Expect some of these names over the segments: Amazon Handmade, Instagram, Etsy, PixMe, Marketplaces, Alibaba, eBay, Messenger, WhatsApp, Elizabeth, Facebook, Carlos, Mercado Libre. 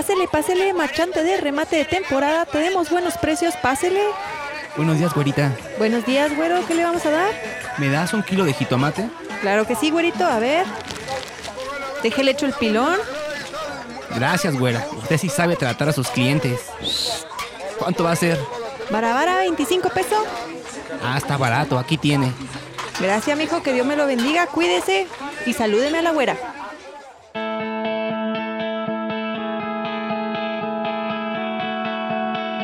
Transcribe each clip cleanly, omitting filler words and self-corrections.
Pásele, pásele, marchante de remate de temporada. Tenemos buenos precios, pásele. Buenos días, güerita. Buenos días, güero. ¿Qué le vamos a dar? ¿Me das un kilo de jitomate? Claro que sí, güerito. A ver. Déjele hecho el pilón. Gracias, güera. Usted sí sabe tratar a sus clientes. ¿Cuánto va a ser? Barabara, 25 pesos. Ah, está barato. Aquí tiene. Gracias, mijo. Que Dios me lo bendiga. Cuídese. Y salúdeme a la güera.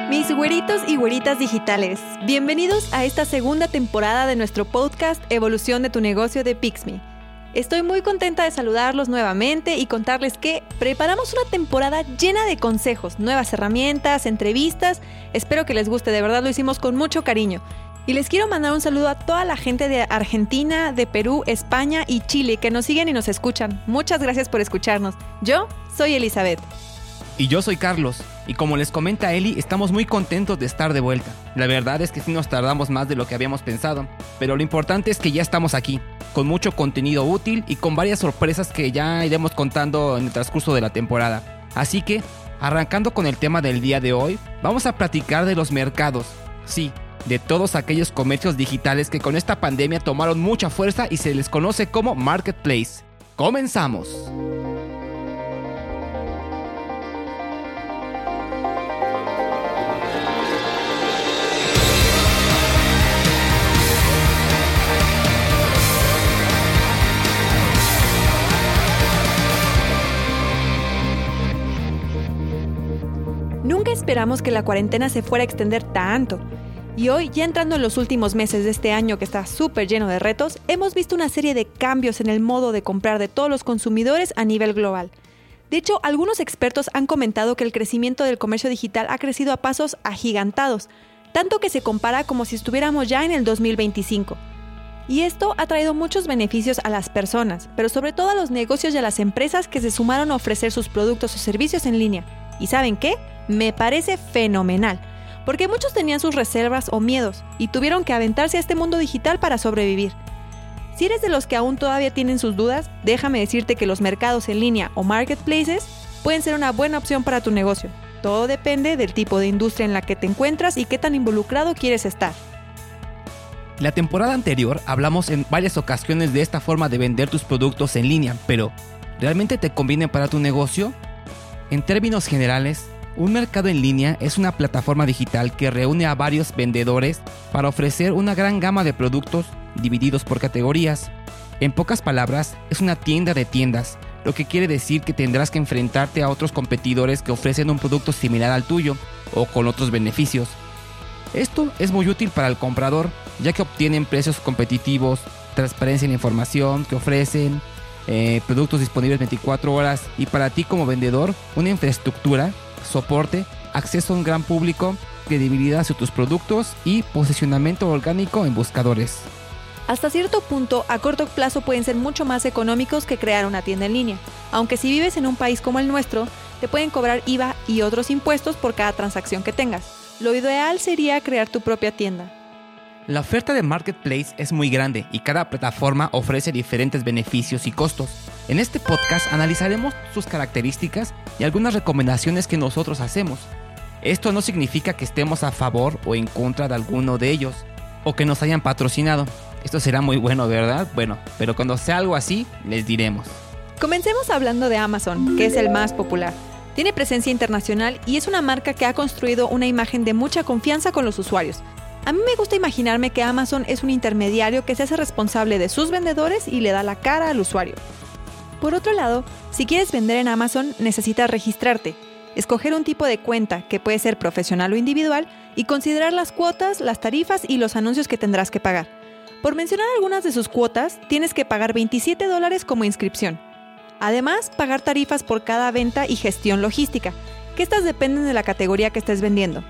Mis güeritos y güeritas digitales, bienvenidos a esta segunda temporada de nuestro podcast Evolución de tu negocio de PixMe. Estoy muy contenta de saludarlos nuevamente y contarles que preparamos una temporada llena de consejos, nuevas herramientas, entrevistas. Espero que les guste, de verdad lo hicimos con mucho cariño. Y les quiero mandar un saludo a toda la gente de Argentina, de Perú, España y Chile que nos siguen y nos escuchan. Muchas gracias por escucharnos. Yo soy Elizabeth. Y yo soy Carlos. Y como les comenta Eli, estamos muy contentos de estar de vuelta. La verdad es que sí nos tardamos más de lo que habíamos pensado, pero lo importante es que ya estamos aquí, con mucho contenido útil y con varias sorpresas que ya iremos contando en el transcurso de la temporada. Así que, arrancando con el tema del día de hoy, vamos a platicar de los mercados. Sí, de todos aquellos comercios digitales que con esta pandemia tomaron mucha fuerza y se les conoce como Marketplace. ¡Comenzamos! Nunca esperamos que la cuarentena se fuera a extender tanto. Y hoy, ya entrando en los últimos meses de este año que está súper lleno de retos, hemos visto una serie de cambios en el modo de comprar de todos los consumidores a nivel global. De hecho, algunos expertos han comentado que el crecimiento del comercio digital ha crecido a pasos agigantados, tanto que se compara como si estuviéramos ya en el 2025. Y esto ha traído muchos beneficios a las personas, pero sobre todo a los negocios y a las empresas que se sumaron a ofrecer sus productos o servicios en línea. ¿Y saben qué? Me parece fenomenal, porque muchos tenían sus reservas o miedos y tuvieron que aventarse a este mundo digital para sobrevivir. Si eres de los que aún todavía tienen sus dudas, déjame decirte que los mercados en línea o marketplaces pueden ser una buena opción para tu negocio. Todo depende del tipo de industria en la que te encuentras y qué tan involucrado quieres estar. La temporada anterior hablamos en varias ocasiones de esta forma de vender tus productos en línea, pero ¿realmente te conviene para tu negocio? En términos generales, un mercado en línea es una plataforma digital que reúne a varios vendedores para ofrecer una gran gama de productos divididos por categorías. En pocas palabras, es una tienda de tiendas, lo que quiere decir que tendrás que enfrentarte a otros competidores que ofrecen un producto similar al tuyo o con otros beneficios. Esto es muy útil para el comprador, ya que obtienen precios competitivos, transparencia en la información que ofrecen, productos disponibles 24 horas y para ti como vendedor, una infraestructura, soporte, acceso a un gran público, credibilidad hacia tus productos y posicionamiento orgánico en buscadores. Hasta cierto punto, a corto plazo pueden ser mucho más económicos que crear una tienda en línea, aunque si vives en un país como el nuestro, te pueden cobrar IVA y otros impuestos por cada transacción que tengas. Lo ideal sería crear tu propia tienda. La oferta de Marketplace es muy grande y cada plataforma ofrece diferentes beneficios y costos. En este podcast analizaremos sus características y algunas recomendaciones que nosotros hacemos. Esto no significa que estemos a favor o en contra de alguno de ellos, o que nos hayan patrocinado. Esto será muy bueno, ¿verdad? Bueno, pero cuando sea algo así, les diremos. Comencemos hablando de Amazon, que es el más popular. Tiene presencia internacional y es una marca que ha construido una imagen de mucha confianza con los usuarios. A mí me gusta imaginarme que Amazon es un intermediario que se hace responsable de sus vendedores y le da la cara al usuario. Por otro lado, si quieres vender en Amazon, necesitas registrarte, escoger un tipo de cuenta que puede ser profesional o individual y considerar las cuotas, las tarifas y los anuncios que tendrás que pagar. Por mencionar algunas de sus cuotas, tienes que pagar $27 como inscripción. Además, pagar tarifas por cada venta y gestión logística, que estas dependen de la categoría que estés vendiendo.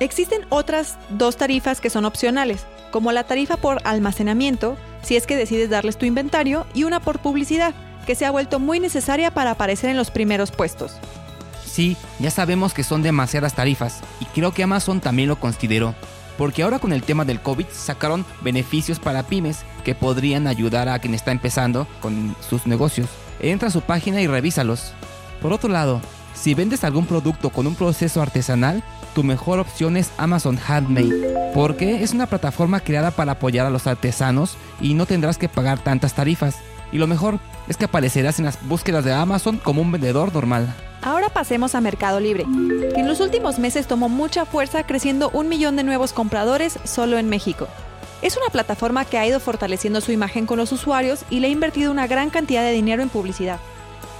Existen otras dos tarifas que son opcionales, como la tarifa por almacenamiento, si es que decides darles tu inventario, y una por publicidad, que se ha vuelto muy necesaria para aparecer en los primeros puestos. Sí, ya sabemos que son demasiadas tarifas, y creo que Amazon también lo consideró, porque ahora con el tema del COVID sacaron beneficios para pymes que podrían ayudar a quien está empezando con sus negocios. Entra a su página y revísalos. Por otro lado, Si vendes algún producto con un proceso artesanal, tu mejor opción es Amazon Handmade, porque es una plataforma creada para apoyar a los artesanos y no tendrás que pagar tantas tarifas. Y lo mejor es que aparecerás en las búsquedas de Amazon como un vendedor normal. Ahora pasemos a Mercado Libre, que en los últimos meses tomó mucha fuerza, creciendo 1 millón de nuevos compradores solo en México. Es una plataforma que ha ido fortaleciendo su imagen con los usuarios y le ha invertido una gran cantidad de dinero en publicidad.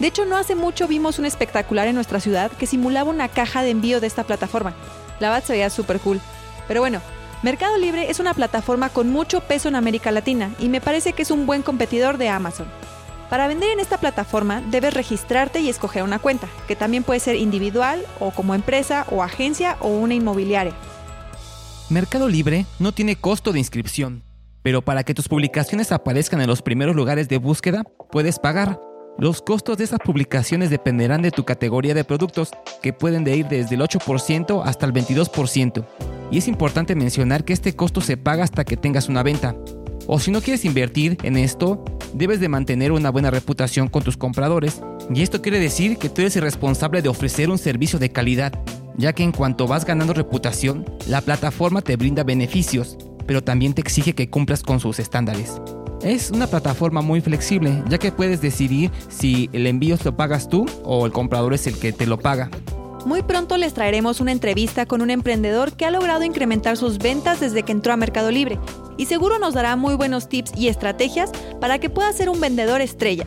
De hecho, no hace mucho vimos un espectacular en nuestra ciudad que simulaba una caja de envío de esta plataforma. La verdad se veía súper cool. Pero bueno, Mercado Libre es una plataforma con mucho peso en América Latina y me parece que es un buen competidor de Amazon. Para vender en esta plataforma debes registrarte y escoger una cuenta, que también puede ser individual o como empresa o agencia o una inmobiliaria. Mercado Libre no tiene costo de inscripción, pero para que tus publicaciones aparezcan en los primeros lugares de búsqueda, puedes pagar. Los costos de esas publicaciones dependerán de tu categoría de productos, que pueden ir desde el 8% hasta el 22%. Y es importante mencionar que este costo se paga hasta que tengas una venta. O si no quieres invertir en esto, debes de mantener una buena reputación con tus compradores, y esto quiere decir que tú eres el responsable de ofrecer un servicio de calidad, ya que en cuanto vas ganando reputación, la plataforma te brinda beneficios, pero también te exige que cumplas con sus estándares. Es una plataforma muy flexible, ya que puedes decidir si el envío lo pagas tú o el comprador es el que te lo paga. Muy pronto les traeremos una entrevista con un emprendedor que ha logrado incrementar sus ventas desde que entró a Mercado Libre, y seguro nos dará muy buenos tips y estrategias para que pueda ser un vendedor estrella.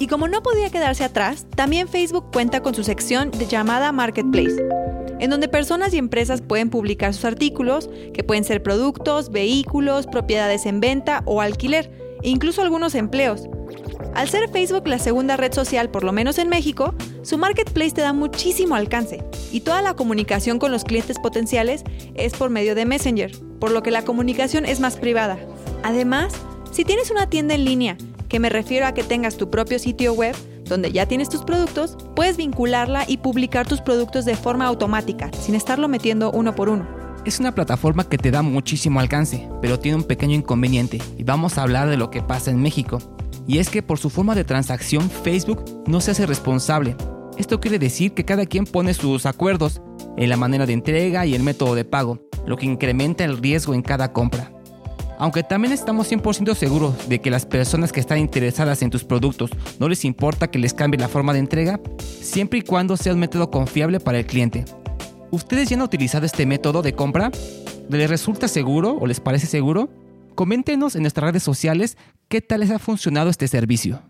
Y como no podía quedarse atrás, también Facebook cuenta con su sección llamada Marketplace, en donde personas y empresas pueden publicar sus artículos, que pueden ser productos, vehículos, propiedades en venta o alquiler, e incluso algunos empleos. Al ser Facebook la segunda red social, por lo menos en México, su Marketplace te da muchísimo alcance, y toda la comunicación con los clientes potenciales es por medio de Messenger, por lo que la comunicación es más privada. Además, si tienes una tienda en línea, que me refiero a que tengas tu propio sitio web, donde ya tienes tus productos, puedes vincularla y publicar tus productos de forma automática, sin estarlo metiendo uno por uno. Es una plataforma que te da muchísimo alcance, pero tiene un pequeño inconveniente, y vamos a hablar de lo que pasa en México. Y es que por su forma de transacción, Facebook no se hace responsable. Esto quiere decir que cada quien pone sus acuerdos en la manera de entrega y el método de pago, lo que incrementa el riesgo en cada compra. Aunque también estamos 100% seguros de que las personas que están interesadas en tus productos no les importa que les cambie la forma de entrega, siempre y cuando sea un método confiable para el cliente. ¿Ustedes ya han utilizado este método de compra? ¿Les resulta seguro o les parece seguro? Coméntenos en nuestras redes sociales qué tal les ha funcionado este servicio.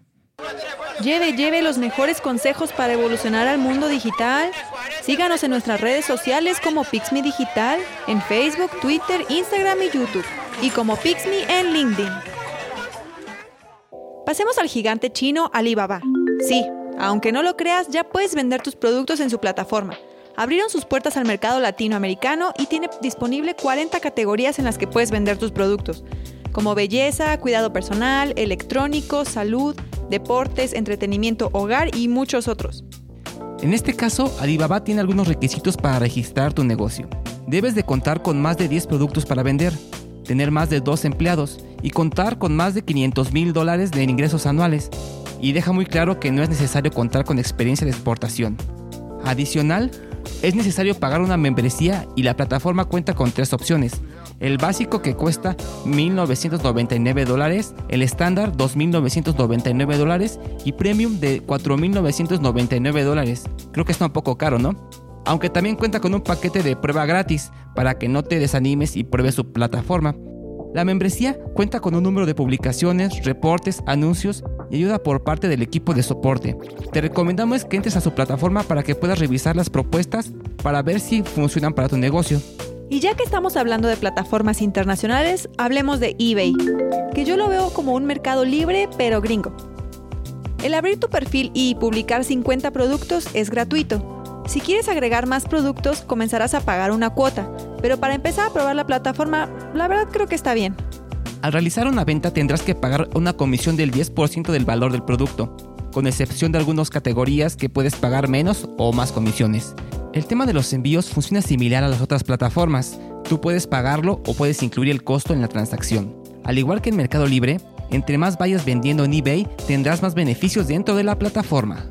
Lleve los mejores consejos para evolucionar al mundo digital. Síganos en nuestras redes sociales como PixMe Digital, en Facebook, Twitter, Instagram y YouTube. Y como PixMe en LinkedIn. Pasemos al gigante chino Alibaba. Sí, aunque no lo creas, ya puedes vender tus productos en su plataforma. Abrieron sus puertas al mercado latinoamericano y tiene disponible 40 categorías en las que puedes vender tus productos, como belleza, cuidado personal, electrónico, salud, deportes, entretenimiento, hogar y muchos otros. En este caso, Alibaba tiene algunos requisitos para registrar tu negocio. Debes de contar con más de 10 productos para vender, tener más de 2 empleados y contar con más de $500,000 de ingresos anuales. Y deja muy claro que no es necesario contar con experiencia de exportación. Adicional, es necesario pagar una membresía y la plataforma cuenta con 3 opciones. El básico, que cuesta $1,999, el estándar $2,999 y premium de $4,999. Creo que está un poco caro, ¿no? Aunque también cuenta con un paquete de prueba gratis para que no te desanimes y pruebes su plataforma. La membresía cuenta con un número de publicaciones, reportes, anuncios y ayuda por parte del equipo de soporte. Te recomendamos que entres a su plataforma para que puedas revisar las propuestas para ver si funcionan para tu negocio. Y ya que estamos hablando de plataformas internacionales, hablemos de eBay, que yo lo veo como un mercado libre pero gringo. El abrir tu perfil y publicar 50 productos es gratuito. Si quieres agregar más productos, comenzarás a pagar una cuota, pero para empezar a probar la plataforma, la verdad creo que está bien. Al realizar una venta tendrás que pagar una comisión del 10% del valor del producto, con excepción de algunas categorías que puedes pagar menos o más comisiones. El tema de los envíos funciona similar a las otras plataformas. Tú puedes pagarlo o puedes incluir el costo en la transacción. Al igual que en Mercado Libre, entre más vayas vendiendo en eBay, tendrás más beneficios dentro de la plataforma.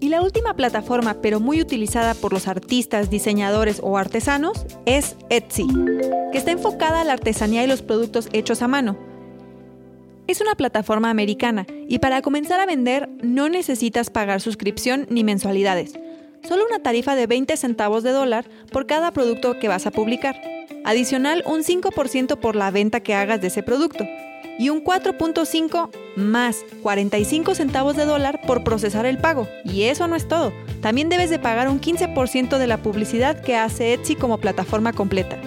Y la última plataforma, pero muy utilizada por los artistas, diseñadores o artesanos, es Etsy, que está enfocada a la artesanía y los productos hechos a mano. Es una plataforma americana y para comenzar a vender no necesitas pagar suscripción ni mensualidades. Solo una tarifa de 20 centavos de dólar por cada producto que vas a publicar. Adicional un 5% por la venta que hagas de ese producto. Y un 4.5 más 45 centavos de dólar por procesar el pago. Y eso no es todo. También debes de pagar un 15% de la publicidad que hace Etsy como plataforma completa.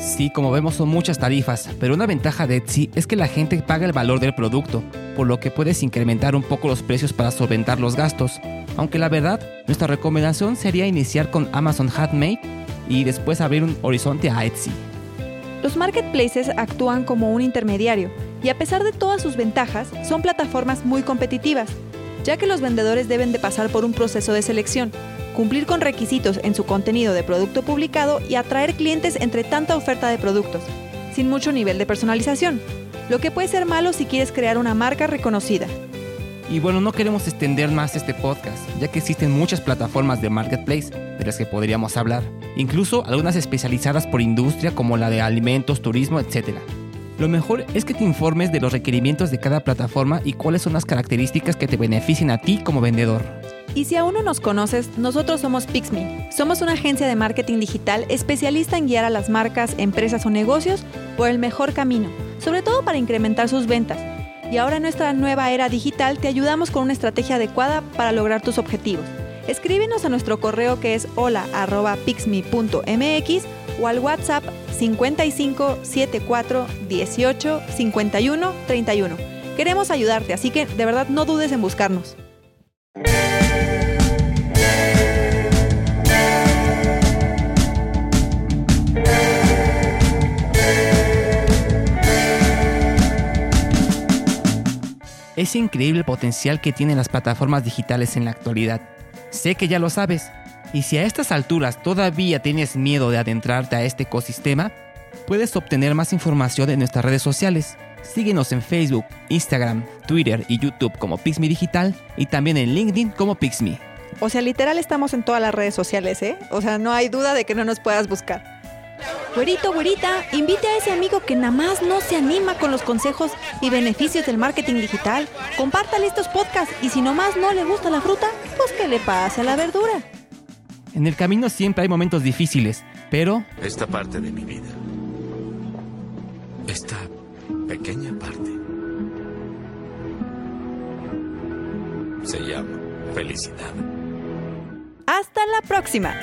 Sí, como vemos son muchas tarifas, pero una ventaja de Etsy es que la gente paga el valor del producto, por lo que puedes incrementar un poco los precios para solventar los gastos. Aunque la verdad, nuestra recomendación sería iniciar con Amazon Handmade y después abrir un horizonte a Etsy. Los marketplaces actúan como un intermediario y a pesar de todas sus ventajas, son plataformas muy competitivas, ya que los vendedores deben de pasar por un proceso de selección, cumplir con requisitos en su contenido de producto publicado y atraer clientes entre tanta oferta de productos, sin mucho nivel de personalización, lo que puede ser malo si quieres crear una marca reconocida. Y bueno, no queremos extender más este podcast, ya que existen muchas plataformas de marketplace de las que podríamos hablar, incluso algunas especializadas por industria como la de alimentos, turismo, etc. Lo mejor es que te informes de los requerimientos de cada plataforma y cuáles son las características que te beneficien a ti como vendedor. Y si aún no nos conoces, nosotros somos PixMe. Somos una agencia de marketing digital especialista en guiar a las marcas, empresas o negocios por el mejor camino, sobre todo para incrementar sus ventas. Y ahora en nuestra nueva era digital te ayudamos con una estrategia adecuada para lograr tus objetivos. Escríbenos a nuestro correo que es hola@pixme.mx o al WhatsApp 55 74 18 51 31. Queremos ayudarte, así que de verdad no dudes en buscarnos. Es increíble el potencial que tienen las plataformas digitales en la actualidad. Sé que ya lo sabes, y si a estas alturas todavía tienes miedo de adentrarte a este ecosistema, puedes obtener más información en nuestras redes sociales. Síguenos en Facebook, Instagram, Twitter y YouTube como PixMe Digital y también en LinkedIn como PixMe. O sea, literal estamos en todas las redes sociales, ¿eh? O sea, no hay duda de que no nos puedas buscar. Güerito, güerita, invite a ese amigo que nada más no se anima con los consejos y beneficios del marketing digital. Compártale estos podcasts y si nomás no le gusta la fruta, pues que le pase a la verdura. En el camino siempre hay momentos difíciles, pero... esta parte de mi vida, esta pequeña parte, se llama felicidad. ¡Hasta la próxima!